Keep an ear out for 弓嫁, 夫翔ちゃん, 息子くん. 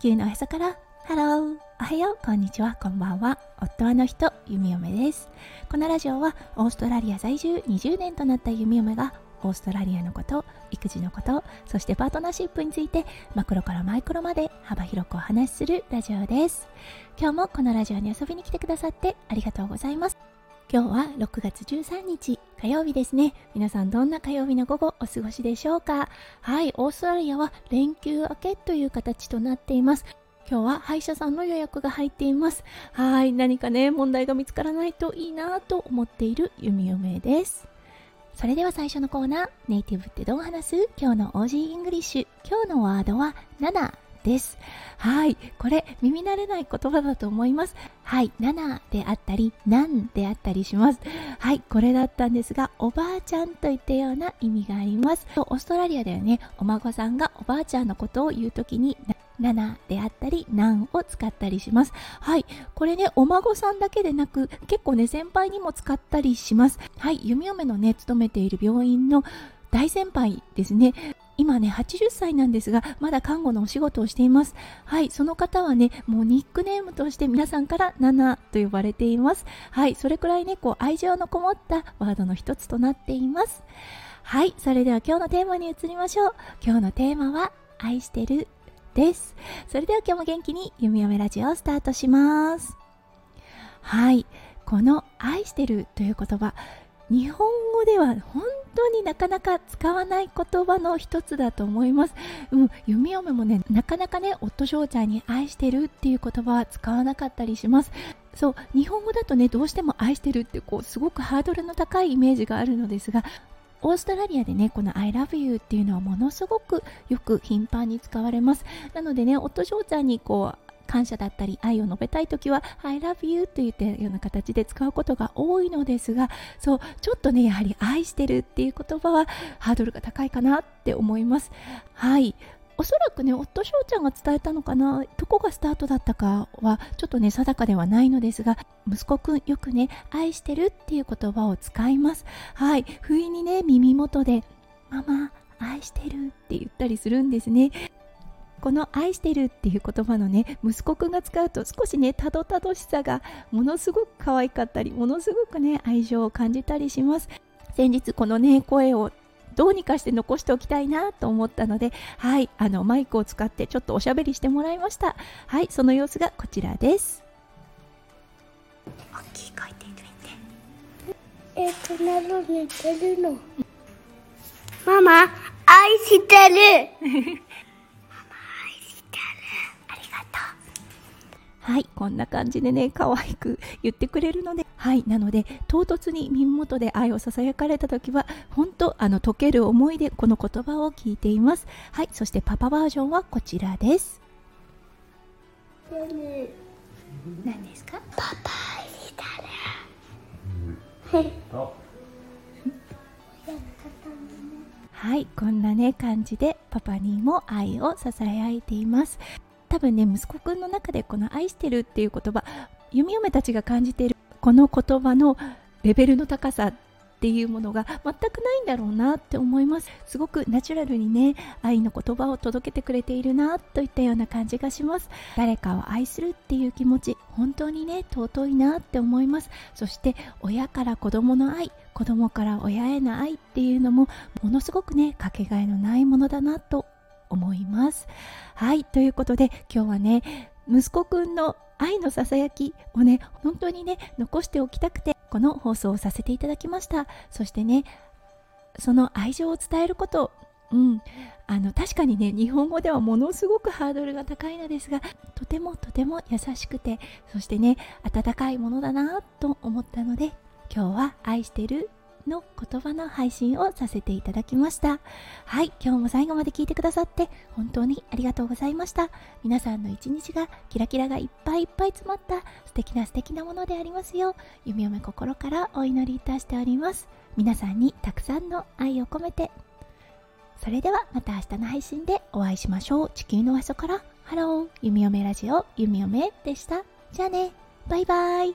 地球のおへそからハロー、おはよう、こんにちは、こんばんは。夫はの人、弓嫁です。このラジオはオーストラリア在住20年となった弓嫁がオーストラリアのこと、育児のこと、そしてパートナーシップについてマクロからマイクロまで幅広くお話しするラジオです。今日もこのラジオに遊びに来てくださってありがとうございます。今日は6月13日火曜日ですね。皆さんどんな火曜日の午後お過ごしでしょうか。はい、オーストラリアは連休明けという形となっています。今日は歯医者さんの予約が入っています。はい、何かね、問題が見つからないといいなと思っている弓嫁です。それでは最初のコーナー、ネイティブってどう話す？今日の OG イングリッシュ、今日のワードは7です。はい、これ耳慣れない言葉だと思います。はい、7であったり、なんであったりします。はい、これだったんですが、おばあちゃんといったような意味があります。オーストラリアではね、お孫さんがおばあちゃんのことを言うときに7であったり、なんを使ったりします。はい、これね、お孫さんだけでなく、結構ね、先輩にも使ったりします。はい、弓嫁のね、勤めている病院の大先輩ですね。今ね、80歳なんですが、まだ看護のお仕事をしています。はい、その方はね、もうニックネームとして皆さんからナナと呼ばれています。はい、それくらいね、こう愛情のこもったワードの一つとなっています。はい、それでは今日のテーマに移りましょう。今日のテーマは、愛してるです。それでは今日も元気に弓嫁ラジオをスタートします。はい、この愛してるという言葉、日本語では本当になかなか使わない言葉の一つだと思います。弓嫁もね、なかなかね、夫翔ちゃんに愛してるっていう言葉は使わなかったりします。そう、日本語だとね、どうしても愛してるってこうすごくハードルの高いイメージがあるのですが、オーストラリアでね、この I love you っていうのはものすごくよく頻繁に使われます。なのでね、夫翔ちゃんにこう感謝だったり愛を述べたいときは I love you といったような形で使うことが多いのですが、そう、ちょっとね、やはり愛してるっていう言葉はハードルが高いかなって思います。はい、おそらくね、夫翔ちゃんが伝えたのかな、どこがスタートだったかはちょっとね、定かではないのですが、息子くんよくね、愛してるっていう言葉を使います。はい、不意にね、耳元でママ愛してるって言ったりするんですね。この愛してるっていう言葉のね、息子くんが使うと少しね、たどたどしさがものすごく可愛かったり、ものすごくね、愛情を感じたりします。先日このね、声をどうにかして残しておきたいなと思ったので、はい、マイクを使ってちょっとおしゃべりしてもらいました。はい、その様子がこちらです。大きい声で言って。何寝てるの？ママ、愛してる。はい、こんな感じでね、可愛く言ってくれるので、はい、なので唐突に耳元で愛をささやかれた時は本当溶ける思いでこの言葉を聞いています。はい、そしてパパバージョンはこちらです。何ですか？パパ愛したら。はい、こんなね感じでパパにも愛をささやいています。多分ね、息子くんの中でこの愛してるっていう言葉、弓嫁たちが感じているこの言葉のレベルの高さっていうものが全くないんだろうなって思います。すごくナチュラルにね、愛の言葉を届けてくれているなといったような感じがします。誰かを愛するっていう気持ち、本当にね、尊いなって思います。そして親から子供の愛、子供から親への愛っていうのもものすごくね、かけがえのないものだなと思います。はい、ということで今日はね、息子くんの愛のささやきをね、本当にね、残しておきたくてこの放送をさせていただきました。そしてね、その愛情を伝えること、確かにね、日本語ではものすごくハードルが高いのですが、とてもとても優しくて、そしてね、温かいものだなと思ったので、今日は愛してるの言葉の配信をさせていただきました。はい、今日も最後まで聞いてくださって本当にありがとうございました。皆さんの一日がキラキラがいっぱいいっぱい詰まった素敵なものでありますよう、弓嫁心からお祈りいたしております。皆さんにたくさんの愛を込めて。それではまた明日の配信でお会いしましょう。地球のおへそからハロー、弓嫁ラジオ、弓嫁でした。じゃあね、バイバイ。